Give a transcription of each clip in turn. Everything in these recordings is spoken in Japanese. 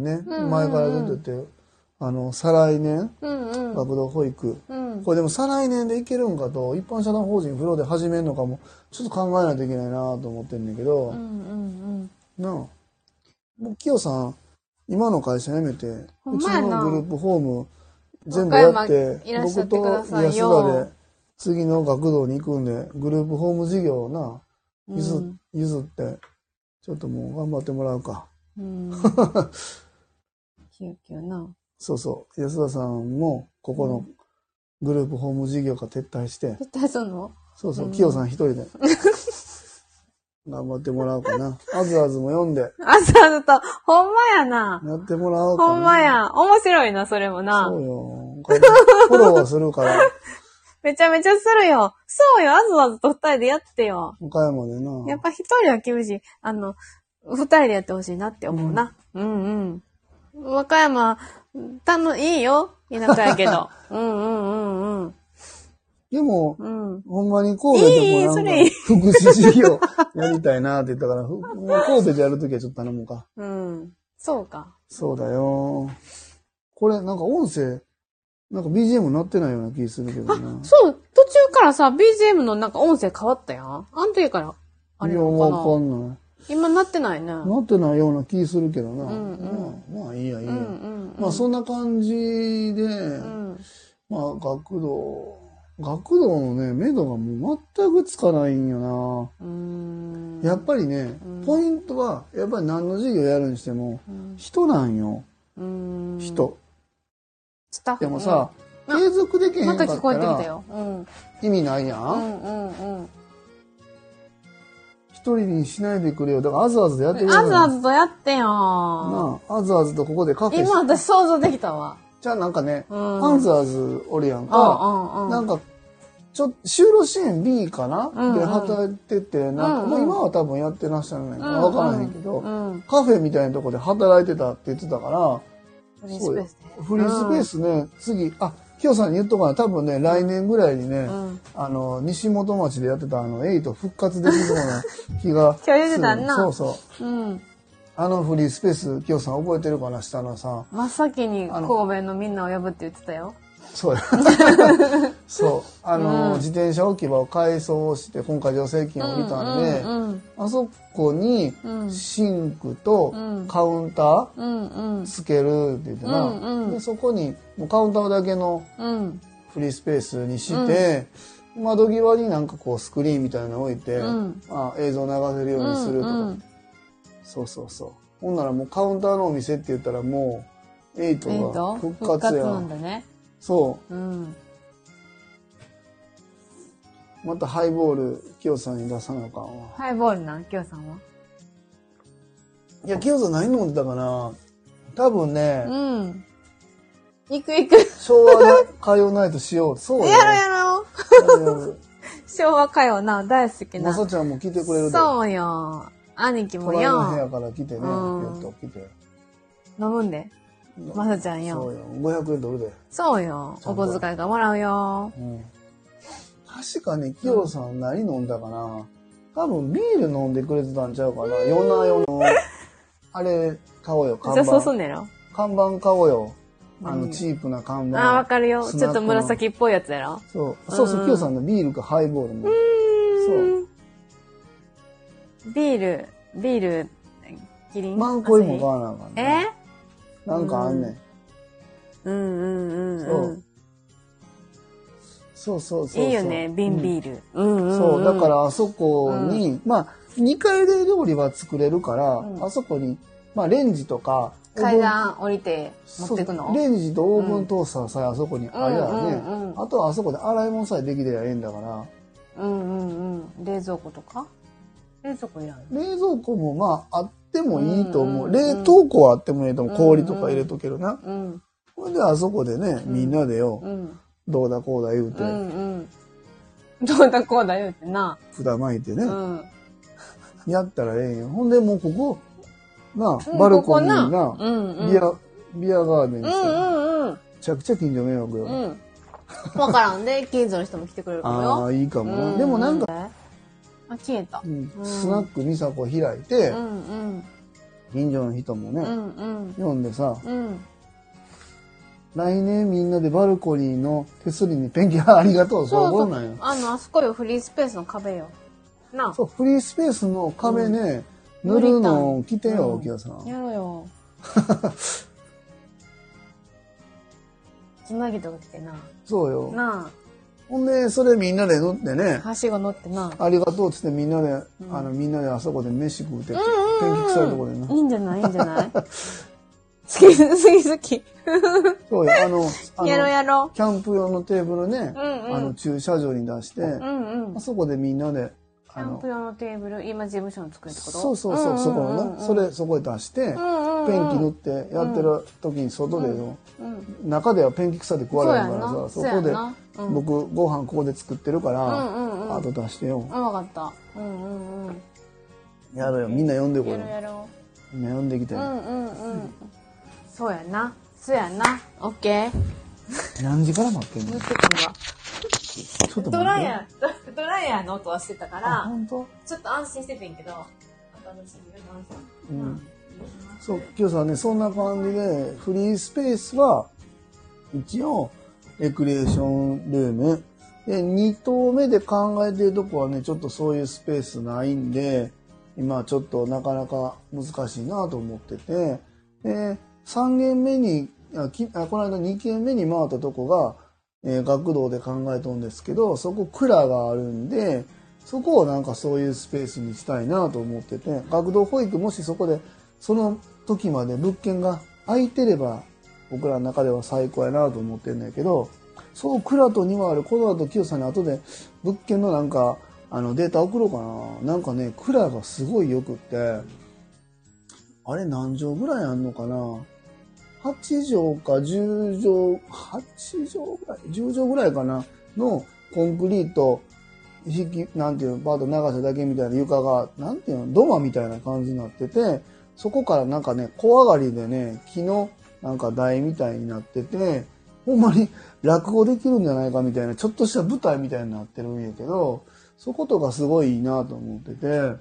んね、前からずっと言って、再来年、学童保育、これでも再来年でいけるんかと、一般社団法人フローで始めるのかも、ちょっと考えないといけないなと思ってるんだけど、なあ、きよさん、今の会社辞めて、うちのグループホーム全部やって、僕と安田で次の学童に行くんで、グループホーム事業な、譲って、ちょっともう頑張ってもらうか。急遽な。そうそう。安田さんも、ここのグループホーム事業から撤退して。撤退するの？そうそう。きよさん一人で。頑張ってもらおうかな。あずあずも読んで。あずあずと、ほんまやな。やってもらおうかな。ほんまや。面白いな、それもな。そうよ。フォローするから。めちゃめちゃするよ。そうよ、あずあずと二人でやってよ。岡山でな。やっぱ一人は厳しい。二人でやってほしいなって思うな。うん、うん、うん。和歌山、いいよ。田舎やけど。うんうんうんうん。でも、ほんまに神戸でも福祉事業やりたいなって言ったから、神戸でやるときはちょっと頼もうか。うん。そうか。そうだよ。これ、なんか音声、なんか BGM なってないような気するけどな。あ、そう、途中からさ、BGM のなんか音声変わったやん。あん時から、あれなのかな。いや、わかんない。今なってないね。なってないような気するけどな。うんうん、まあ、まあいいやいいや。まあそんな感じで、まあ学童のね、目処がもう全くつかないんよな。やっぱりね、ポイントは、やっぱり何の授業やるにしても、人なんよ。人。でもさ、継続できへんかったら意味ないやん。一人にしないでくれよ。だからあずあずとやってくれよ。あずあずとやってよ。なあ、あずあずとここでカフェして。今私想像できたわ。じゃあなんかね、アンザーズおるやんか。なんか、就労支援 B かなで働いてて、なんか、もう今は多分やってらっしゃらないからわからへんけど、カフェみたいなとこで働いてたって言ってたから、フリースペースね、次、あ、きよさんに言っとかない。多分ね、来年ぐらいにね、西本町でやってたエイト復活できそうな気がする。今日言ってたな。そうそう。フリースペース、きよさん覚えてるかな、下のさ。真っ先に神戸のみんなを呼ぶって言ってたよ。そうや。そう。自転車置き場を改装して、今回助成金を降りたんで、あそこにシンクとカウンターつけるって言ってな。でそこにもうカウンターだけのフリースペースにして、窓際になんかこうスクリーンみたいなの置いて、まあ、映像流せるようにするとか。そうそうそう。ほんならもうカウンターのお店って言ったらもう、エイトが復活や。なんだね。そう。またハイボール、きよさんに出さなあかんわ。ハイボールなんきよさんは？いや、きよさん何飲んでたかな？多分ね。いくいく。昭和歌謡ナイトしよう。そうやろやろ。昭和歌謡な、大好きな。まさちゃんも来てくれるで。そうよ。兄貴もよ。隣の部屋から来てね、よっと来て。飲むんで。まさちゃんよ。そうよ。500円取るで。そうよ。お小遣いがもらうよ。確かね、きよさん何飲んだかな。多分ビール飲んでくれてたんちゃうかな。夜の、あれ、買おうよ、看板。じゃあそうすんねろ。看板買おうよ。チープな看板。ああ、わかるよ。ちょっと紫っぽいやつやろ。そう。そうそう、きよさんのビールかハイボールも。そう。ビール、キリン。マンコイも買わなあかんね。なんかあんねん。そうそうそう。いいよね、瓶ビール。そう、だからあそこに、まあ、2階で料理は作れるから、あそこに、まあ、レンジとか。階段降りて持ってくの？レンジとオーブントースターさえあそこにあれやね。あとはあそこで洗い物さえできればええんだから。冷蔵庫とか？冷蔵庫いらん。冷蔵庫もまああってもいいと思う。冷凍庫はあってもいいと思う。氷とか入れとけるな。それであそこでね、みんなでよ、どうだこうだ言うて。どうだこうだ言うてな。札巻いてね。やったらええんよ。ほんでもうここ、な、バルコニーな、ビアガーデンして。めちゃくちゃ近所迷惑よ。わからんで、近所の人も来てくれるからよ。ああ、いいかも。でもなんか、消えた。スナックみさこ開いて、近所の人もね、うんうん、読んでさ、うん、来年みんなでバルコニーの手すりにペンキありがとう、そう思うなんや。あそこよ、フリースペースの壁よ。なそう、フリースペースの壁ね、うん、塗るの来てよ、うん、木田さん。やろよ。つなぎとか来てな。そうよ。なあ。ほんで、それみんなで乗ってね。はしご乗ってな。ありがとうっつってみんなで、うん、みんなであそこで飯食うて、ペンキ臭いとこでな。いいんじゃないいいんじゃない好き。そうよ、やろ。キャンプ用のテーブルね、うんうん、駐車場に出して、うんうん、あそこでみんなで、キャンプ用のテーブル、今事務所の作るところそう、そこのね、それ、そこへ出して、うんうん、ペンキ塗ってやってる時に外での、うんうん、中ではペンキ臭で食われるからさ、そこで、うん、僕ご飯ここで作ってるから、あと出してよ。わかった。うんうんうん。やろよ、みんな呼んでこい。やろ。みんな呼んできて。うんうんうん。そうやな。オッケー。何時から待ってんの？ドライヤーの音はしてたから、ちょっと安心しててんけど、うん。そう、今日さね、そんな感じで、フリースペースは、一応、レクリエーションルーム。で、2棟目で考えてるとこはね、ちょっとそういうスペースないんで、今ちょっとなかなか難しいなと思ってて、で、3軒目に、この間2軒目に回ったとこが、学童で考えとんですけど、そこ蔵があるんで、そこをなんかそういうスペースにしたいなと思ってて、学童保育もしそこで、その時まで物件が空いてれば、僕らの中では最高やなと思ってんだけど、そう、蔵と庭ある、この後、清さんに後で物件のなんか、データ送ろうかな。なんかね、蔵がすごい良くって、あれ何畳ぐらいあんのかな？ 8 畳か10畳、10畳ぐらいかなのコンクリート、なんていうの、バーッと長さだけみたいな床が、なんていうの、土間みたいな感じになってて、そこからなんかね、小上がりでね、木の、なんか台みたいになってて、ほんまに落語できるんじゃないかみたいな、ちょっとした舞台みたいになってるんやけど、そことかすごいいいなと思ってて、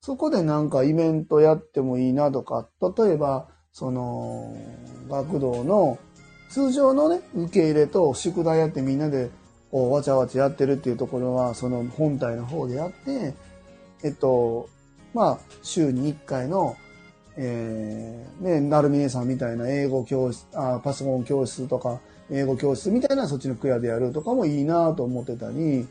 そこでなんかイベントやってもいいなとか、例えば、その、学童の通常のね、受け入れと宿題やってみんなでこうわちゃわちゃやってるっていうところは、その本体の方でやって、まあ、週に1回のね、なるみねさんみたいな英語教室、パソコン教室とか、英語教室みたいなそっちの蔵でやるとかもいいなと思ってたり、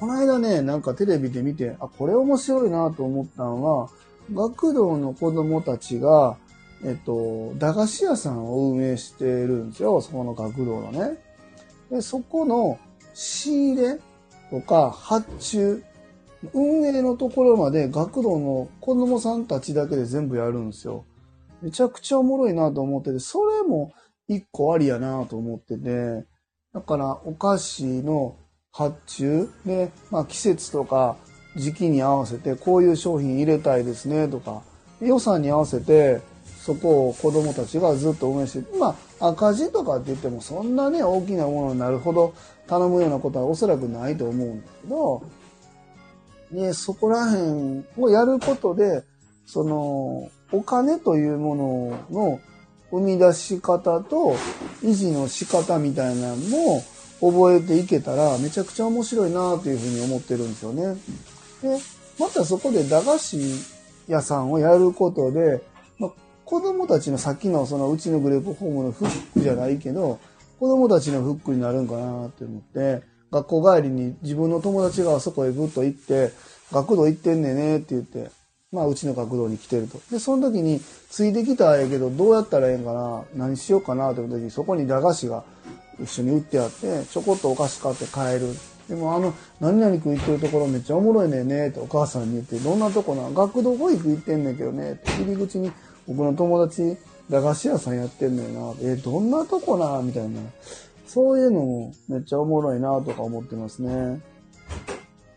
この間ね、なんかテレビで見て、あ、これ面白いなと思ったのは、学童の子供たちが、駄菓子屋さんを運営してるんですよ、そこの学童のね。で、そこの仕入れとか発注、運営のところまで学童の子供さんたちだけで全部やるんですよ。めちゃくちゃおもろいなと思ってて、それも一個ありやなと思ってて、だからお菓子の発注で、まあ季節とか時期に合わせてこういう商品入れたいですねとか、予算に合わせてそこを子供たちがずっと応援して、まあ赤字とかって言ってもそんなね大きなものになるほど頼むようなことはおそらくないと思うんだけど、ね、そこら辺をやることで、その、お金というものの生み出し方と維持の仕方みたいなのも覚えていけたらめちゃくちゃ面白いなというふうに思ってるんですよね。で、またそこで駄菓子屋さんをやることで、まあ、子供たちのさっきのそのうちのグループホームのフックじゃないけど、子供たちのフックになるんかなって思って、学校帰りに自分の友達があそこへぐっと行って、学童行ってんねんねって言って、まあうちの学童に来てると。で、その時に、ついてきたんやけど、どうやったらええんかな、何しようかなって時に、そこに駄菓子が一緒に売ってあって、ちょこっとお菓子買って帰る。でも何々食いってるところめっちゃおもろいねんねってお母さんに言って、どんなとこな、学童保育行ってんねんけどねって、入り口に僕の友達、駄菓子屋さんやってんねんな、どんなとこなみたいな。そういうのもめっちゃおもろいなとか思ってますね。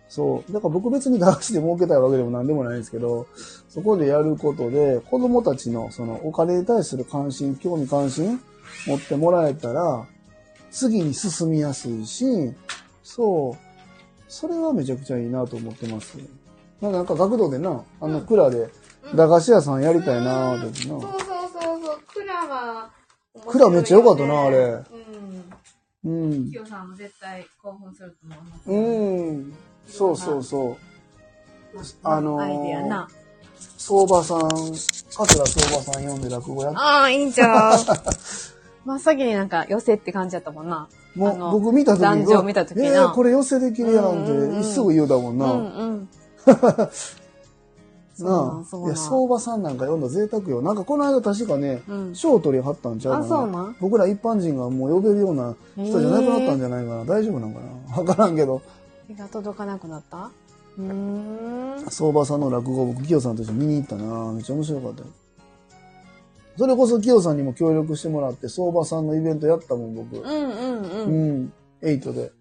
そう。だから僕別に駄菓子で儲けたいわけでも何でもないんですけど、そこでやることで子供たちのそのお金に対する関心、興味関心持ってもらえたら、次に進みやすいし、そう。それはめちゃくちゃいいなと思ってます。なんか学童でな、蔵で駄菓子屋さんやりたいなぁ、ですな。そうそうそうそう。蔵めっちゃ良かったな、あれ。うん。キヨさんも絶対興奮すると思います、ね。うん。そうそうそう。アイデアな。相場さん、桂相場さん読んで落語やった。ああ、いいんちゃう。真っ先になんか寄せって感じだったもんな。もう僕見た時に。男女見た時に。これ寄せできるやなんて、すぐ言うだもんな。うんうん。なあ、いや相場さんなんか読んだ贅沢よ。なんかこの間確かね、賞取りはったんちゃうかな。あ、そうなん。僕ら一般人がもう呼べるような人じゃなくなったんじゃないかな。大丈夫なんかな。わからんけど。手が届かなくなった。相場さんの落語を僕清さんと一緒に見に行ったな。めっちゃ面白かったよ。それこそ清さんにも協力してもらって相場さんのイベントやったもん僕。エイトで。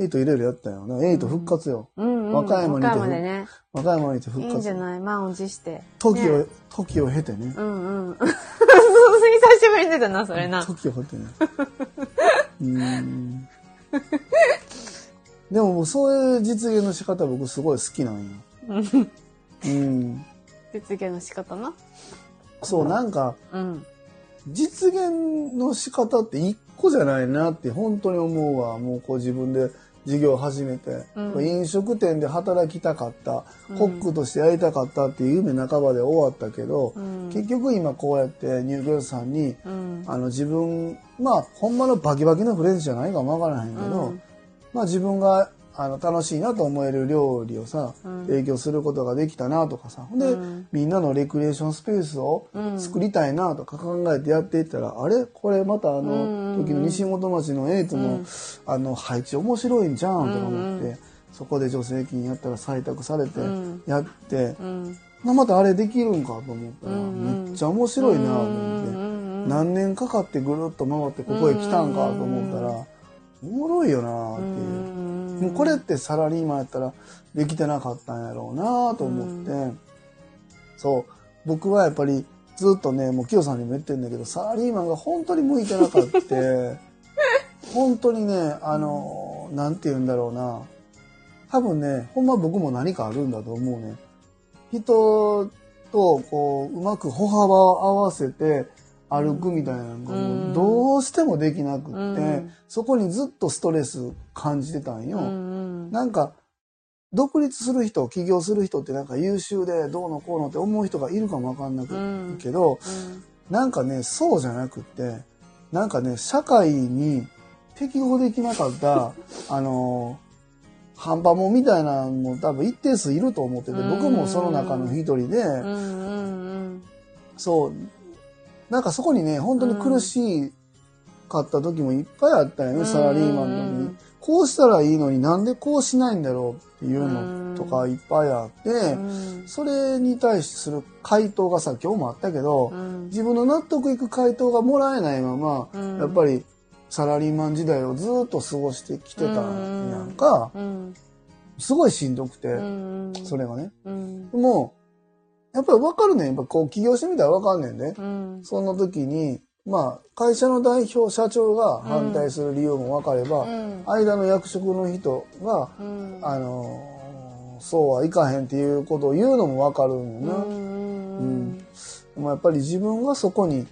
エイトいろいろやったよ。エイト復活よ。若いもんにて。若いもんにて復活。いいんじゃない満を持して。時を経てね。久しぶりに出たな、それな。時を経てね。でもそういう実現の仕方僕すごい好きなんよ。実現の仕方な。そう、なんか、実現の仕方って一個じゃないなって本当に思うわ。もうこう自分で事業を始めて、飲食店で働きたかった、コックとしてやりたかったっていう夢半ばで終わったけど、結局今こうやって入居者さんに、自分、ほんまのバキバキのフレンチじゃないかもわからへんけど、自分が楽しいなと思える料理をさ、提供することができたなとかさ、で、みんなのレクリエーションスペースを作りたいなとか考えてやっていったら、あれこれまた時の西本町のエイトの配置面白いんじゃんとか思って、そこで助成金やったら採択されてやって、またあれできるんかと思ったら、めっちゃ面白いなと思って、何年かかってぐるっと回ってここへ来たんかと思ったら、おもろいよなっていう。もうこれってサラリーマンやったらできてなかったんやろうなと思って、そう僕はやっぱりずっとねもう清さんにも言ってるんだけどサラリーマンが本当に向いてなかって本当にねなんて言うんだろうな、多分ねほんま僕も何かあるんだと思うね。人とこううまく歩幅を合わせて歩くみたいなのがもうどうしてもできなくって、そこにずっとストレス感じてたんよ。なんか独立する人起業する人ってなんか優秀でどうのこうのって思う人がいるかもわかんなく、けど、なんかねそうじゃなくってなんかね社会に適合できなかった半端もんみたいなのも多分一定数いると思ってて、僕もその中の一人で、そうなんかそこにね、本当に苦しかった時もいっぱいあったよね、サラリーマンの時に。こうしたらいいのになんでこうしないんだろうっていうのとかいっぱいあって、それに対する回答がさ、今日もあったけど、自分の納得いく回答がもらえないまま、やっぱりサラリーマン時代をずっと過ごしてきてたなんか、すごいしんどくて、それがね。もうやっぱり分かるね。やっぱこう起業してみたら分かんねんね。その時に、会社の代表、社長が反対する理由も分かれば、間の役職の人が、そうはいかへんっていうことを言うのも分かるんよな。でもやっぱり自分がそこに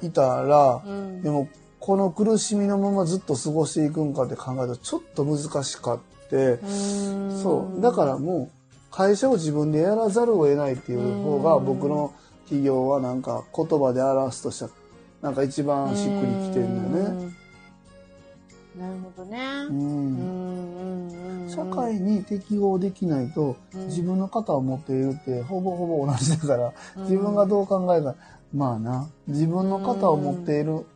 いたら、でもこの苦しみのままずっと過ごしていくんかって考えるとちょっと難しかって、そう。だからもう、会社を自分でやらざるを得ないっていう方が僕の企業はなんか言葉で表すとしたらなんか一番しっくりきてるんだよね。なるほどね。社会に適応できないと自分の肩を持っているってほぼほぼ同じだから自分がどう考えるか自分の肩を持っている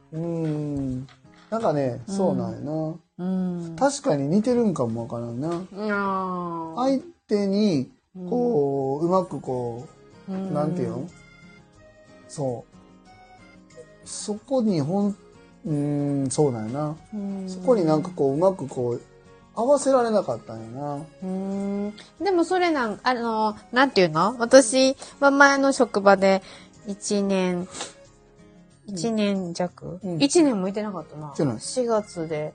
なんかね、そうなんやな。確かに似てるんかもわからんな。手にこう、うまくこう、なんていうの？そう。そこにそうだよな。そこになんかこう、うまくこう、合わせられなかったんよな。でもそれなんていうの？私は前の職場で1年弱？1年もいてなかったな。4月で。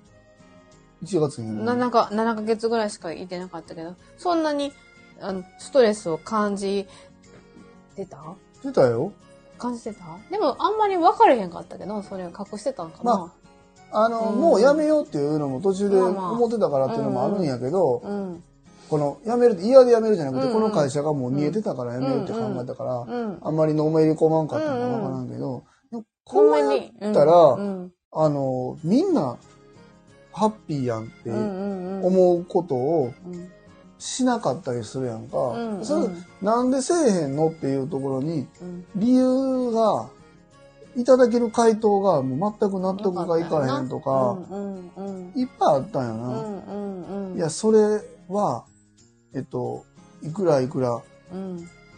1月に7ヶ月ぐらいしかいてなかったけど、そんなにストレスを感じてた？出たよ。感じてた？でもあんまり分かれへんかったけど、それを隠してたんかな。まあ、もうやめようっていうのも途中で思ってたからっていうのもあるんやけど、まあまあ、うんうん、この辞める、嫌で辞めるじゃなくて、うんうん、この会社がもう見えてたから辞めるって考えたから、うんうんうん、あんまりのめり込まんかったのかわからんけど、うんうん、こうやったら、うんうん、みんなハッピーやんって思うことをしなかったりするやんか、うんうん、それなんでせえへんのっていうところに理由がいただける回答がもう全く納得がいかへんとか、うんうんうん、いっぱいあったんやな、うんうんうん、いやそれはいくらいくら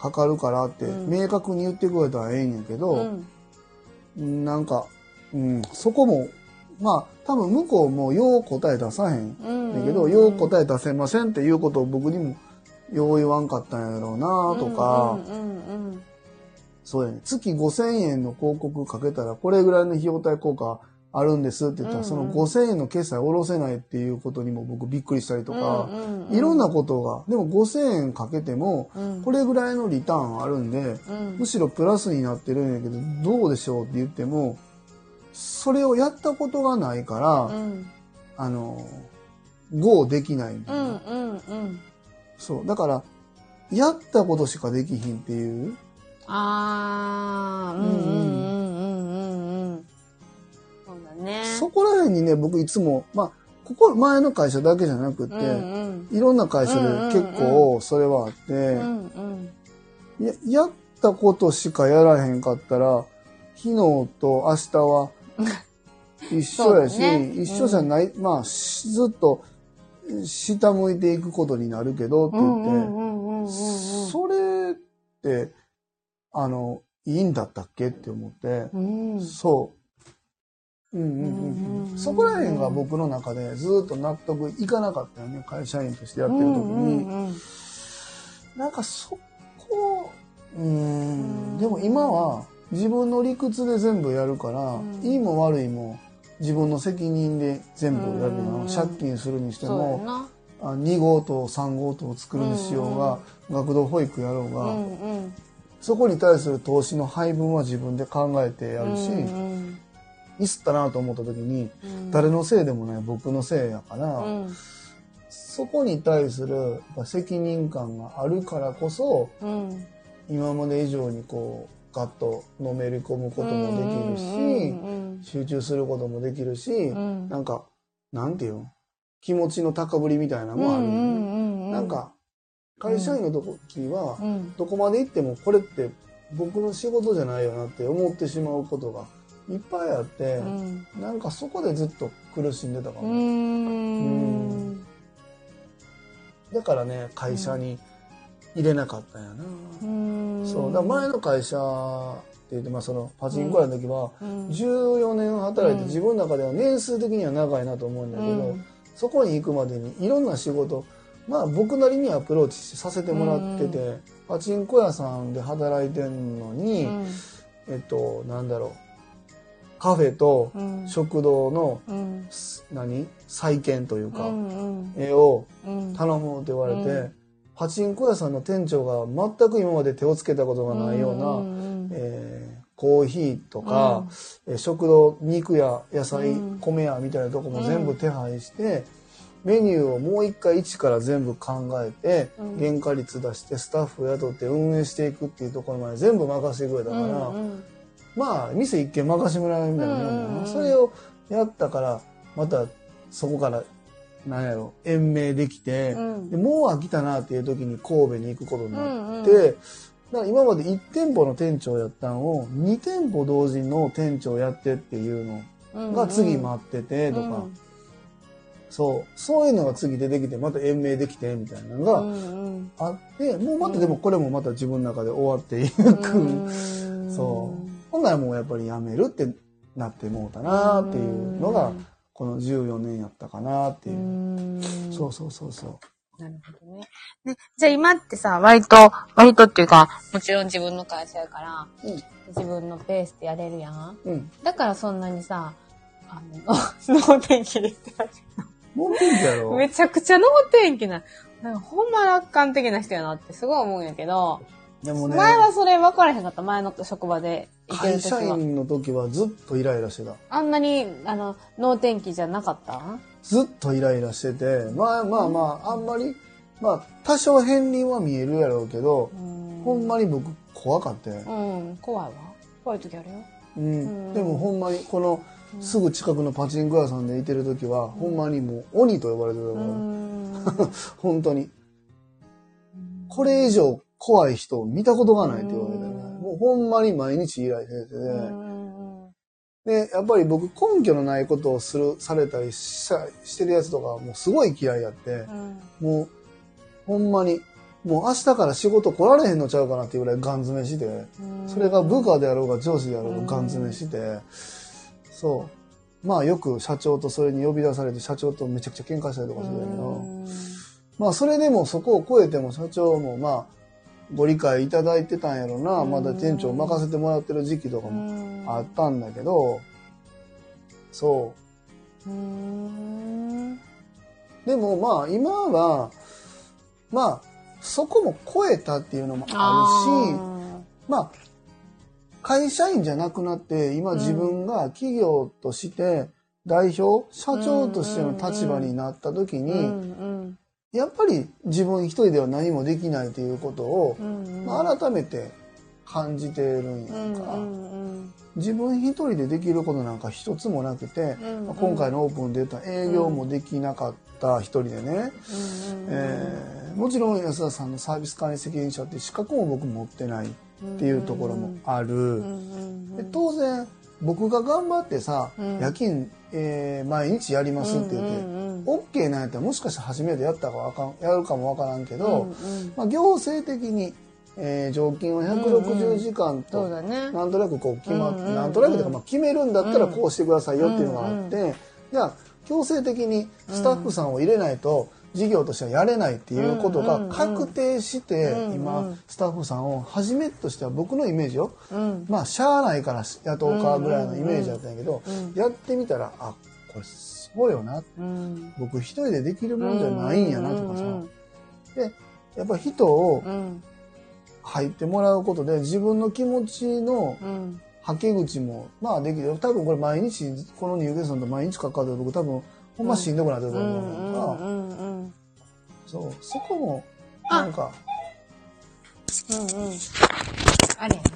かかるからって明確に言ってくれたらええんやけど、うん、なんか、うん、そこもまあ多分向こうもよう答え出さへんだけど、よう答え出せませんっていうことを僕にもよう言わんかったんやろうなとか、そうやね、月5,000円の広告かけたらこれぐらいの費用対効果あるんですって言ったら、その 5,000 円の決済下ろせないっていうことにも僕びっくりしたりとか、いろんなことが、でも 5,000 円かけてもこれぐらいのリターンあるんで、むしろプラスになってるんやけどどうでしょうって言っても、それをやったことがないから、ゴーできないみたいな、そうだからやったことしかできひんっていう、あー、うんうんうんね、そこら辺にね、僕いつも、まあ、ここ前の会社だけじゃなくて、うんうん、いろんな会社で結構それはあって、うんうん、やったことしかやらへんかったら、昨日と明日は一緒やし、ね、一緒じゃない、うん、まあ、ずっと下向いていくことになるけどって言って、それって、いいんだったっけって思って、うん、そう。そこら辺が僕の中でずっと納得いかなかったよね、会社員としてやってる時に、なんかそこでも今は自分の理屈で全部やるから、いいも悪いも自分の責任で全部やるの、借金するにしても2号棟3号棟を作るにしようが、学童保育やろうが、そこに対する投資の配分は自分で考えてやるし、ミスったなと思った時に、誰のせいでもない僕のせいやから、そこに対する責任感があるからこそ、今まで以上にこうガッとのめり込むこともできるし、集中することもできるし、なんかなんていうの、気持ちの高ぶりみたいなのもある、なんか会社員の時は、どこまで行ってもこれって僕の仕事じゃないよなって思ってしまうことがいっぱいあって、なんかそこでずっと苦しんでたかも。だからね、会社に入れなかったんやな。そうだ、前の会社って言って、まあ、そのパチンコ屋の時は14年働いて、自分の中では年数的には長いなと思うんだけど、そこに行くまでにいろんな仕事、まあ僕なりにアプローチさせてもらってて、パチンコ屋さんで働いてんのに、なんだろう。カフェと食堂の、再建というか、絵を頼もうと言われて、パチンコ屋さんの店長が全く今まで手をつけたことがないような、コーヒーとか、食堂、肉や野菜、米やみたいなとこも全部手配して、メニューをもう一回一から全部考えて、原価率出してスタッフを雇って運営していくっていうところまで全部任せてくれたから、まあ店一軒任せもらうみたいなもんだな、それをやったから、またそこから何やろ、延命できて、でもう飽きたなっていう時に神戸に行くことになって、だから今まで1店舗の店長やったんを2店舗同時の店長やってっていうのが次待っててとか、そういうのが次出てきて、また延命できてみたいなのがあって、もうまたでもこれもまた自分の中で終わっていく、そう。本来もうやっぱり辞めるってなってもうたなっていうのが、この14年やったかなっていう。そうそうそうそう。なるほどね。で、じゃあ今ってさ、割とっていうか、もちろん自分の会社やから、自分のペースでやれるやん。だからそんなにさ、脳天気でって。脳天気やろ。めちゃくちゃ脳天気な。なんかほんま楽観的な人やなってすごい思うんやけど、でもね、前はそれ分からへんかった。前の職場で行ってる時は。会社員の時はずっとイライラしてた。あんなに能天気じゃなかった？ずっとイライラしてて、まあ、あんまり、まあ多少片鱗は見えるやろうけど、ほんまに僕怖かったよ。うん、怖いわ。怖い時あるよ。うん。でもほんまにこのすぐ近くのパチンコ屋さんでいてる時は、ほんまにもう鬼と呼ばれてたから。本当に。これ以上怖い人を見たことがないって言われてね。もうほんまに毎日イライラしてて、で、やっぱり僕根拠のないことをされたりしてるやつとかもうすごい嫌いやって、もうほんまに、もう明日から仕事来られへんのちゃうかなっていうぐらいガン詰めして、それが部下であろうが上司であろうがガン詰めして、そう。まあよく社長とそれに呼び出されて社長とめちゃくちゃ喧嘩したりとかするんだけど、まあそれでもそこを超えても社長もまあ、ご理解いただいてたんやろな。まだ店長任せてもらってる時期とかもあったんだけど、そう。でもまあ今は、まあそこも超えたっていうのもあるし、まあ会社員じゃなくなって今自分が企業として代表、社長としての立場になった時に、やっぱり自分一人では何もできないということを、まあ、改めて感じてるんやんか、自分一人でできることなんか一つもなくて、まあ、今回のオープンで言った営業もできなかった一人でね、もちろん安田さんのサービス管理責任者って資格も僕持ってないっていうところもある、で当然僕が頑張ってさ、夜勤、毎日やりますって言って、OK なんやったらもしかして初めてやったかやるかもわからんけど、まあ、行政的に、常勤を160時間と、なんとなくこう決まって、なんとなくというか、まあ、決めるんだったらこうしてくださいよっていうのがあって、じゃあ強制的にスタッフさんを入れないと事業としてはやれないっていうことが確定して、今スタッフさんをはじめとしては僕のイメージよ、まあしゃあないから雇うかぐらいのイメージだったんやけど、やってみたらあこれすごいよな、僕一人でできるもんじゃないんやなとかさ、でやっぱ人を入ってもらうことで自分の気持ちのはけ口もまあできる。多分これ毎日この入居者さんと毎日関わって僕多分ほんましんどくなってると思うから、そうそこもなんかあれやな、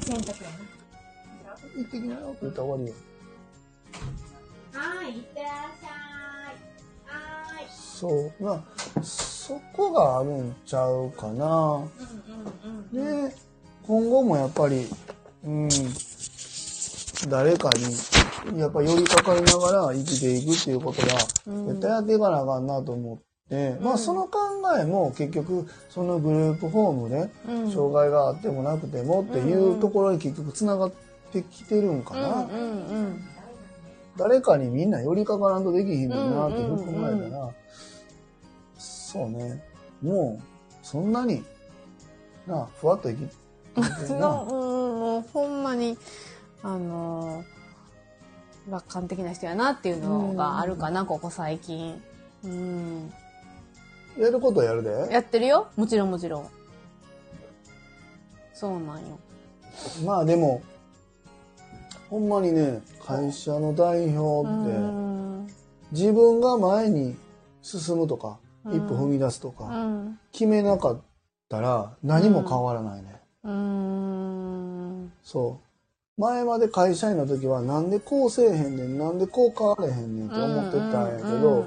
洗濯やな、行ってきなよって言ったら終わりよ。はい、いってらっしゃい。はい、そうまあそこがあるんちゃうかな。で今後もやっぱり誰かにやっぱ寄りかかりながら生きていくっていうことが絶対やっていかなあかんなと思って、まあその考えも結局そのグループホームで障害があってもなくてもっていうところに結局つながってきてるんかな。誰かにみんな寄りかからんとできひんのなって含まれたら、そうね、もうそんなになふわっと生きてるな。もうほんまに楽観的な人やなっていうのがあるかな、ここ最近。やることはやるで。やってるよ。もちろんもちろん。そうなんよ。まあでも、ほんまにね、会社の代表って、自分が前に進むとか、一歩踏み出すとか、決めなかったら何も変わらないね。そう。前まで会社員の時は、なんでこうせえへんねん、なんでこう変われへんねんって思ってたんやけど、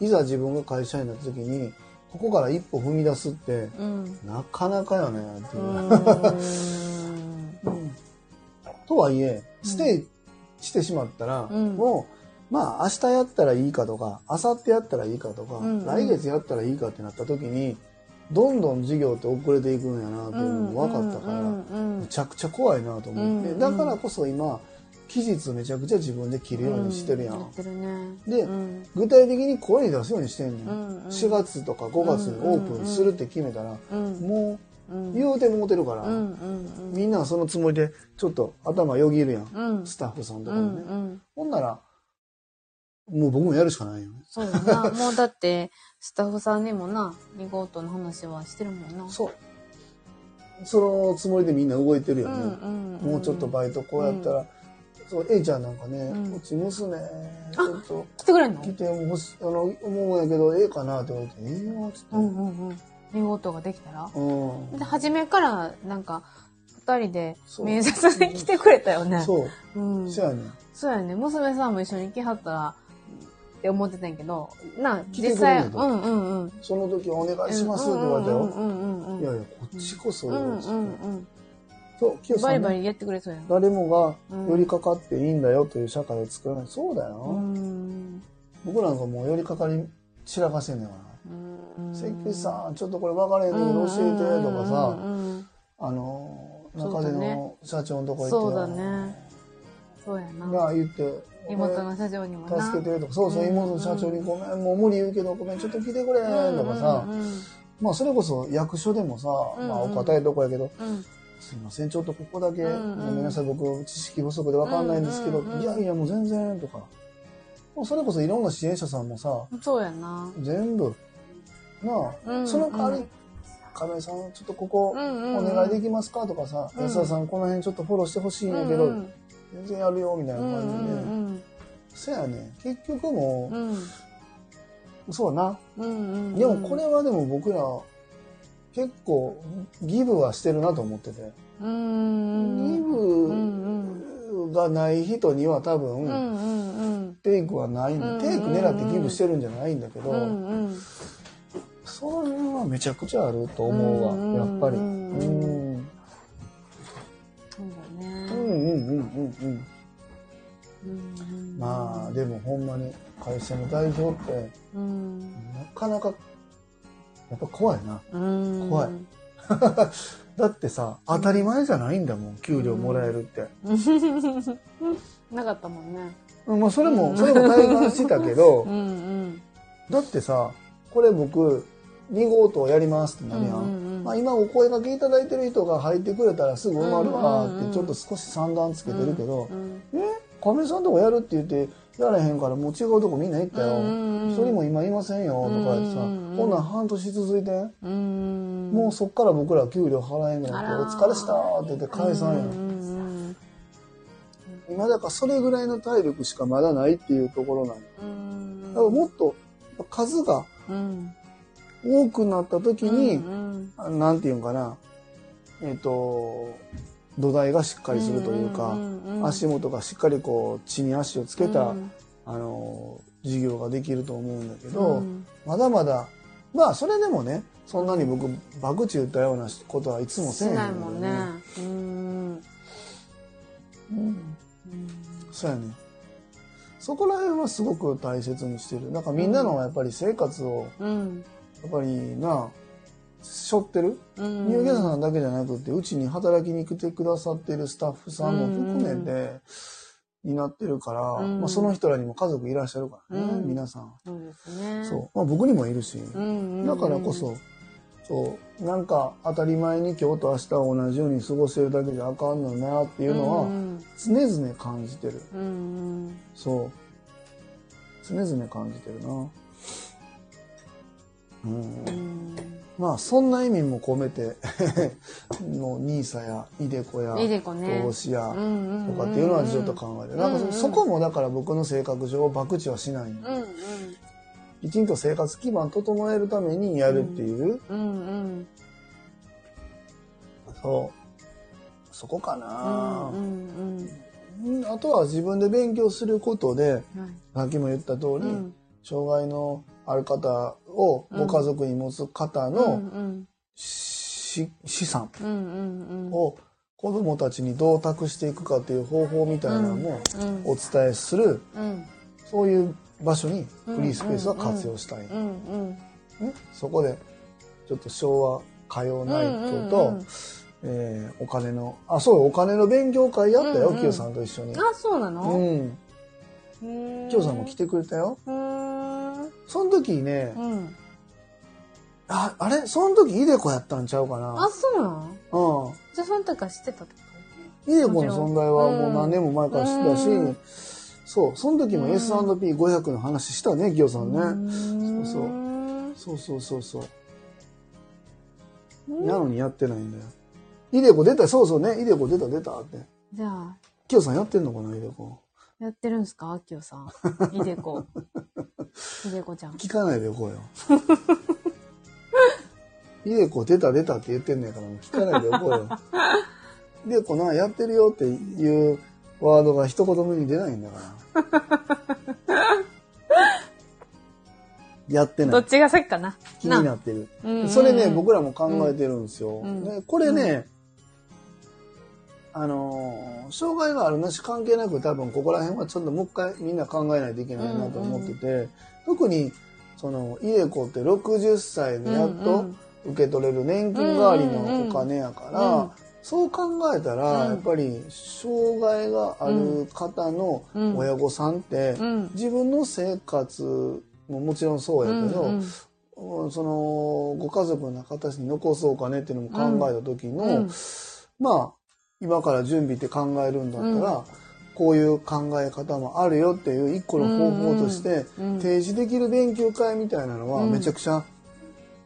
いざ自分が会社員になった時にここから一歩踏み出すって、なかなかやねっていう、とはいえステイしてしまったら、もうまあ明日やったらいいかとか明後日やったらいいかとか、来月やったらいいかってなった時にどんどん事業って遅れていくんやなっていうのも分かったから、めちゃくちゃ怖いなと思って、だからこそ今期日めちゃくちゃ自分で切るようにしてるやん。で、具体的に声に出すようにしてんねん。4月とか5月にオープンするって決めたら、もう言うてもうてるから、みんなそのつもりでちょっと頭よぎるやん。スタッフさんとかもね。ほんなら、もう僕もやるしかないよね。そうだな。もうだって、スタッフさんにもな、2号棟の話はしてるもんな。そう。そのつもりでみんな動いてるよね。もうちょっとバイトこうやったら、そう、A ちゃんなんかね、うち娘、ちょっと来てくれんの？来てほしい、思うんやけど、ええかなって思って、ええよ、つって。2号棟ができたら、で、初めから、なんか、2人で面接に来てくれたよね。そう。そうやね。そうやね。娘さんも一緒に来はったら、って思ってたんやけど、な、実際、その時はお願いしますって言われたよ。いやいや、こっちこそ、そう、バリバリやってくれそうやん。誰もが寄りかかっていいんだよという社会を作らない。そうだよ。僕なんかもう寄りかかり散らかせんねんから。関口さん、ちょっとこれ分かれへんけど教えてとかさ、中での社長のとこ行って。そうだね。そうやな。言って。妹の社長にもな。助けてとか、そうそう、妹の社長にごめん、もう無理言うけど、ごめん、ちょっと来てくれとかさ、まあそれこそ役所でもさ、まあお堅いとこやけど、すいません、ちょっとここだけ、ごめんなさい、僕、知識不足でわかんないんですけど、いやいや、もう全然、とか。もうそれこそいろんな支援者さんもさ、そうやな。全部、なあ、その代わり、亀井さん、ちょっとここ、お願いできますかとかさ、安田さん、この辺ちょっとフォローしてほしいんだけど、全然やるよみたいな感じで、そやね、結局もうそうな。でもこれはでも僕ら結構ギブはしてるなと思ってて、ギブがない人には多分テイクはないんだ。テイク狙ってギブしてるんじゃないんだけど、その辺はめちゃくちゃあると思うわ、やっぱり。まあでもほんまに会社の代表ってなかなかやっぱ怖いな。怖いだってさ、当たり前じゃないんだもん、給料もらえるって。なかったもんね。まあそれも体感してたけど、だってさ、これ僕2号棟やりますってなるやん。まあ今お声掛けいただいてる人が入ってくれたらすぐ埋まるわってちょっと少し算段つけてるけど、亀井さんとこやるって言ってやれへんからもう違うとこみんな行ったよ、それも今いませんよとか言ってさ、こんなん半年続いて、もうそっから僕ら給料払えんのって、お疲れしたーって言って解散やん。今だからそれぐらいの体力しかまだないっていうところなんだ。だからもっと数が多くなった時に、なんていうんかな、土台がしっかりするというか、足元がしっかりこう地に足をつけた、事業ができると思うんだけど、まだまだ、まあそれでもね、そんなに僕バクチ打ったようなことはいつもせえへんのよね。そうやね。そこら辺はすごく大切にしてる。なんかみんなのやっぱり生活を、やっぱりな、しょってる入居者さんだけじゃなくて、うちに働きに来てくださってるスタッフさんも含めてになってるから、まあ、その人らにも家族いらっしゃるからね、皆さん。そうですね。そう。まあ、僕にもいるし、だからこそ、そう、なんか当たり前に今日と明日は同じように過ごせるだけじゃあかんのなっていうのは常々感じてる。そう。常々感じてるな。まあそんな意味も込めてのNISAやイデコや投資やとかっていうのはちょっと考えて、なんかそこもだから僕の性格上博打はしないんで、きちんと生活基盤整えるためにやるっていう、そう、そこかな。あとは自分で勉強することで、さっきも言った通り、障害のある方をご家族に持つ方の資産を子どもたちにどう託していくかという方法みたいなのもお伝えする、そういう場所にフリースペースは活用したい、そこでちょっと昭和歌謡ナイトとお金のお金の勉強会やったよ、キヨさんと一緒に。あ、そうなの。キヨさんも来てくれたよ。その時ね、あれその時イデコやったんちゃうかな。あ、そうなの。じゃあその時から知ってたってこと？イデコの存在はもう何年も前から知ってたし、そう、その時も S&P500 の話したね、ギョさんね。そうそう。そうそうそうそう、うん、なのにやってないんだよ。イデコ出た、そうそうね、イデコ出たって。じゃあキヨさんやってんのかな、イデコやってるんですか、キヨさん。イデコイデコちゃん聞かないでおこうよ。イデコ出たって言ってんねんから、もう聞かないでおこうよ。イデコなやってるよっていうワードが一言目に出ないんだから。やってない。どっちが先かな。気になってる。それね、僕らも考えてるんですよ。うん、でこれね、障害があるなし関係なく、多分ここら辺はちょっともう一回みんな考えないといけないなと思ってて、特にそのイデコって60歳でやっと受け取れる年金代わりのお金やから、そう考えたら、やっぱり障害がある方の親御さんって、自分の生活ももちろんそうやけど、そのご家族の形に残そうかねっていうのも考えた時の、まあ今から準備って考えるんだったら、こういう考え方もあるよっていう一個の方法として提示できる勉強会みたいなのはめちゃくちゃ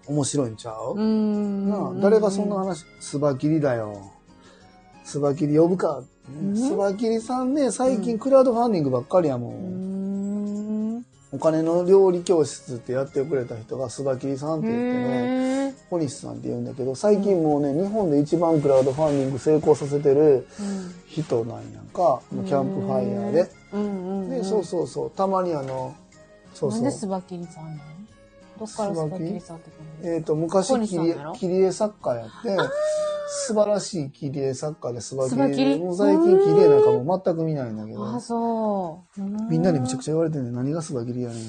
面白いんちゃう？なあ、誰がそんな話、スバキリだよ。スバキリ呼ぶか。スバキリさんね、最近クラウドファンディングばっかりやもん。お金の料理教室ってやってくれた人がスバキリさんって言ってね、小西さんって言うんだけど、最近もうね、日本で一番クラウドファンディング成功させてる人なんやんか、キャンプファイヤーで。で、そうそうそう、たまにそうそう。なんでスバキリさんなの？どっからスバキリさんって言うの？昔切り絵作家やって、素晴らしい切り絵作家でスバキリ。もう最近切り絵なんかもう全く見ないんだけど。あ、そう。みんなにめちゃくちゃ言われてるんで、何がスバキリやねんっ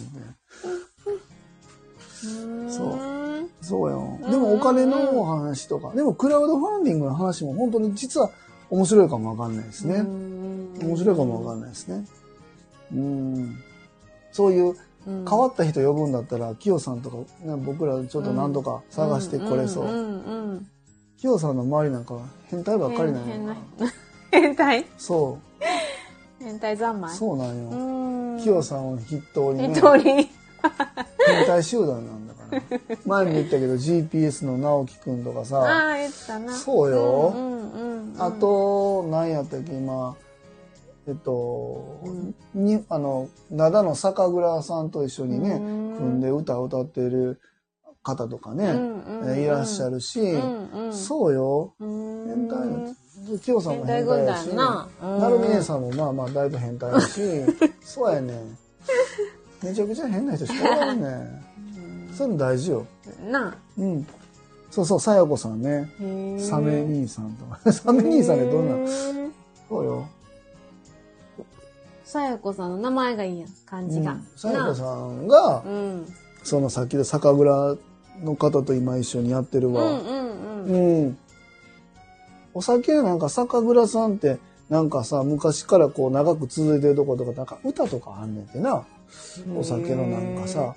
て。そう。そうよ。でもお金のお話とか、でもクラウドファンディングの話も本当に実は面白いかもわかんないですね。面白いかもわかんないですね。そういう、変わった人呼ぶんだったら、キヨさんとか、僕らちょっと何度か探してこれそう。キヨさんの周りなんか変態ばっかりなんやな。変態？そう。変態三昧？そうなんよ。キヨさんは筆頭にね。筆頭に。変態集団なんだから。前も言ったけど、GPS の直樹くんとかさ。ああ、言ってたな。そうよ。あと、何やったっけ、今。に、灘の酒蔵さんと一緒にね、組んで歌ってる方とかね、いらっしゃるし、そうよ。変態、キヨさんも変態だし、なるみねさんもまあまあだいぶ変態だし、そうやね。めちゃくちゃ変な人しかいないね。そういうの大事よ。な。うん。そうそう、さよこさんね。サメ兄さんとか。サメ兄さんってどんな。そうよ。さやこさんの名前がいいやん、感じが。さやこさんが、そのさっきの酒蔵の方と今一緒にやってるわ。お酒なんか酒蔵さんって、なんかさ、昔からこう長く続いてるとことか、なんか歌とかあんねんてな。お酒のなんかさ、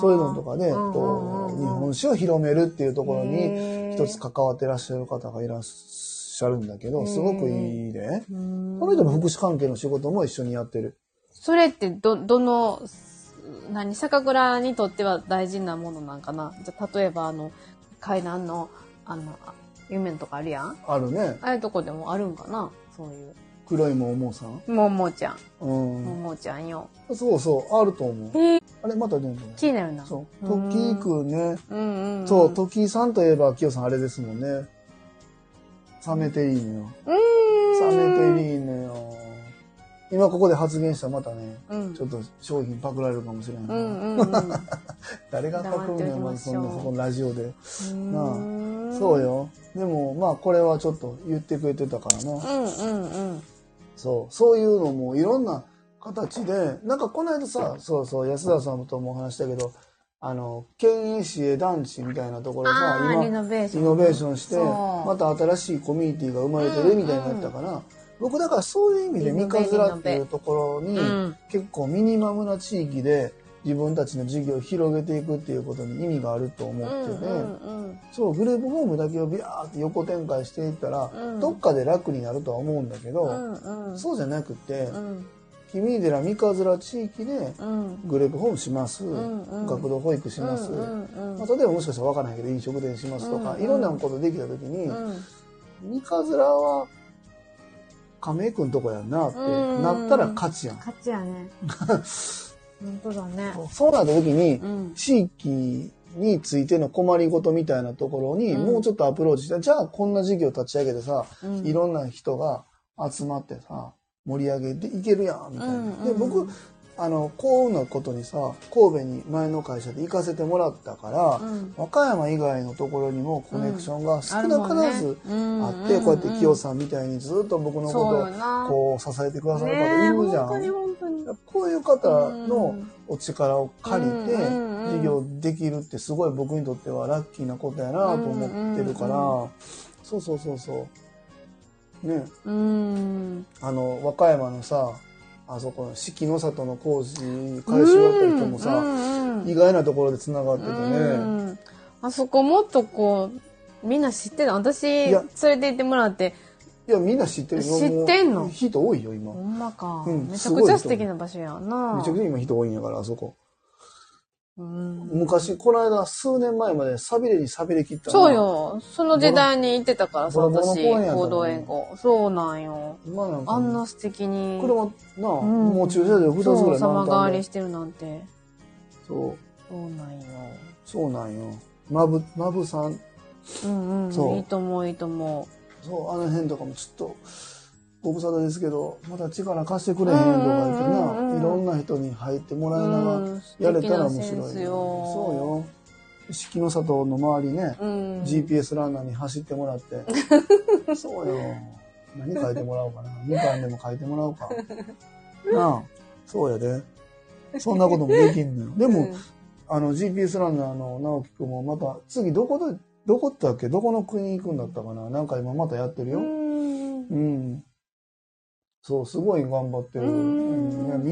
そういうのとかで、こう、日本酒を広めるっていうところに一つ関わってらっしゃる方がいらっしゃる。あるんだけど、すごくいいね。この人も福祉関係の仕事も一緒にやってる。それってどの何、酒蔵にとっては大事なものなんかな。じゃ例えば海南の夢とかあるやん。あるね。ああいうとこでもあるんかな、そういう。黒いももさん。ももちゃん。ももちゃんよ。そうそうあると思う。あれまた出るの。気になるな。そう。時井くんね。そう時井さんといえば清さんあれですもんね。冷めていいのよ。冷めていいのよ。今ここで発言したらまたね、ちょっと商品パクられるかもしれないから。誰がパクるのよ、そのラジオで。なあ、そうよ。でも、まあこれはちょっと言ってくれてたからな。そういうのもいろんな形で、なんかこの間さ、そうそう、安田さんともお話したけど、県営市営団地みたいなところが今リノベーションして、また新しいコミュニティが生まれてるみたいになったから、僕だからそういう意味で三日面っていうところに結構ミニマムな地域で自分たちの事業を広げていくっていうことに意味があると思ってね、そうグループホームだけをビャーって横展開していったら、どっかで楽になるとは思うんだけど、そうじゃなくて、君井寺三日面地域でグレープホームします、学童保育します、まあ、例えばもしかしたら分からないけど飲食店しますとか、いろんなことできた時に、三日面は亀井君とこやんなってなったら勝ちやん。勝ちやね。本当だね。そうなった時に、地域についての困りごとみたいなところにもうちょっとアプローチして、じゃあこんな事業立ち上げてさ、いろんな人が集まってさ盛り上げていけるやんみたいな。で僕幸運なことにさ神戸に前の会社で行かせてもらったから、和歌山以外のところにもコネクションが少なからずあって、こうやって清さんみたいにずっと僕のことをこう支えてくださる方いるじゃん、こういう方のお力を借りて事業できるってすごい僕にとってはラッキーなことやなと思ってるから、そうそうそうそうね、和歌山のさあそこの四季の里の工事開始終わった人もさ、意外なところでつながっててね、あそこもっとこうみんな知ってた。私連れて行ってもらって、いやみんな知ってるよ。知ってんの人多いよ今。ほんまか、めちゃくちゃ素敵な場所やな。めちゃくちゃ今人多いんやからあそこ。昔この間数年前までさびれにさびれ切った。そうよ、その時代に行ってたからさ、私行動援護。そうなんよ、あんな素敵に車なあ、もう駐車場2つぐらい様変わりしてるなんて。そうなんよ、そうなんよ。マブさん、いいと思う、いいと思う。そう、あの辺とかもちょっとご無沙汰ですけど、まだ力貸してくれへんとか言ってな、いろんな人に入ってもらいながらやれたら面白いよ。そうよ、四季の里の周りね、GPS ランナーに走ってもらってそうよ、何書いてもらおうかな、みかんでも書いてもらおうかなあ。そうやで、そんなこともできんのよ。でもGPS ランナーの直樹くんもまた次どこだっけ、どこの国行くんだったかな、なんか今またやってるよ。そう、すごい頑張ってる。み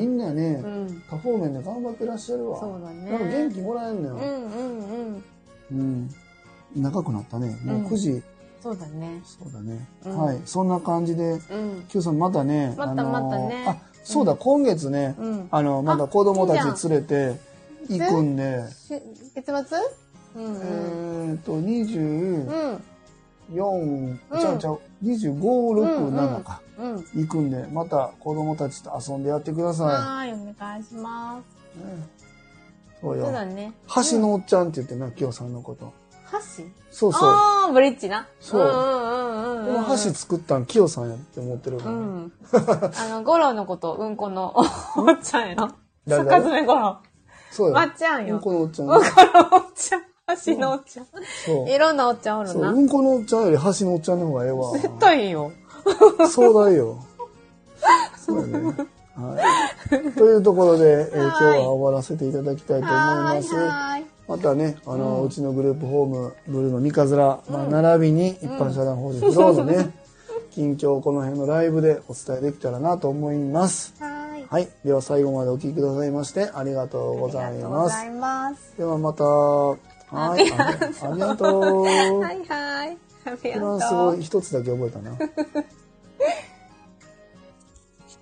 んなね、多方面で頑張ってらっしゃるわ。そうだね。なんか元気もらえるのよ。長くなったね。もう9時。そうだね。そうだね。はい。そんな感じで、Qさんまたね、あ、そうだ、今月ね、まだ子供たち連れて行くんで。月末？25、6、7か行くんで、また子供たちと遊んでやってください。はい、お願いします。そうよ。そうだね。橋のおっちゃんって言ってな、きよさんのこと。橋？そうそう。ああ、ブリッジな。そう。この橋作ったんきよさんやって思ってるから。五郎のこと、うんこのおっちゃんやな。坂爪五郎。そうよ。まっちゃんよ。うんこのおっちゃん。うんこのおっちゃん。橋のおっちゃん。いろんなおっちゃんおるな。うんこのおっちゃんより橋のおっちゃんの方がええわ。絶対いいよ。そうだよ。そうだね。はい。というところで、今日は終わらせていただきたいと思います。またね、うちのグループホーム、ブルーの三日面、並びに一般社団法人フローのね、近況この辺のライブでお伝えできたらなと思います。はい。では最後までお聞きくださいまして、ありがとうございます。ありがとうございます。ではまた。はい、ありがとう。はいはい。今すごい一つだけ覚えたな。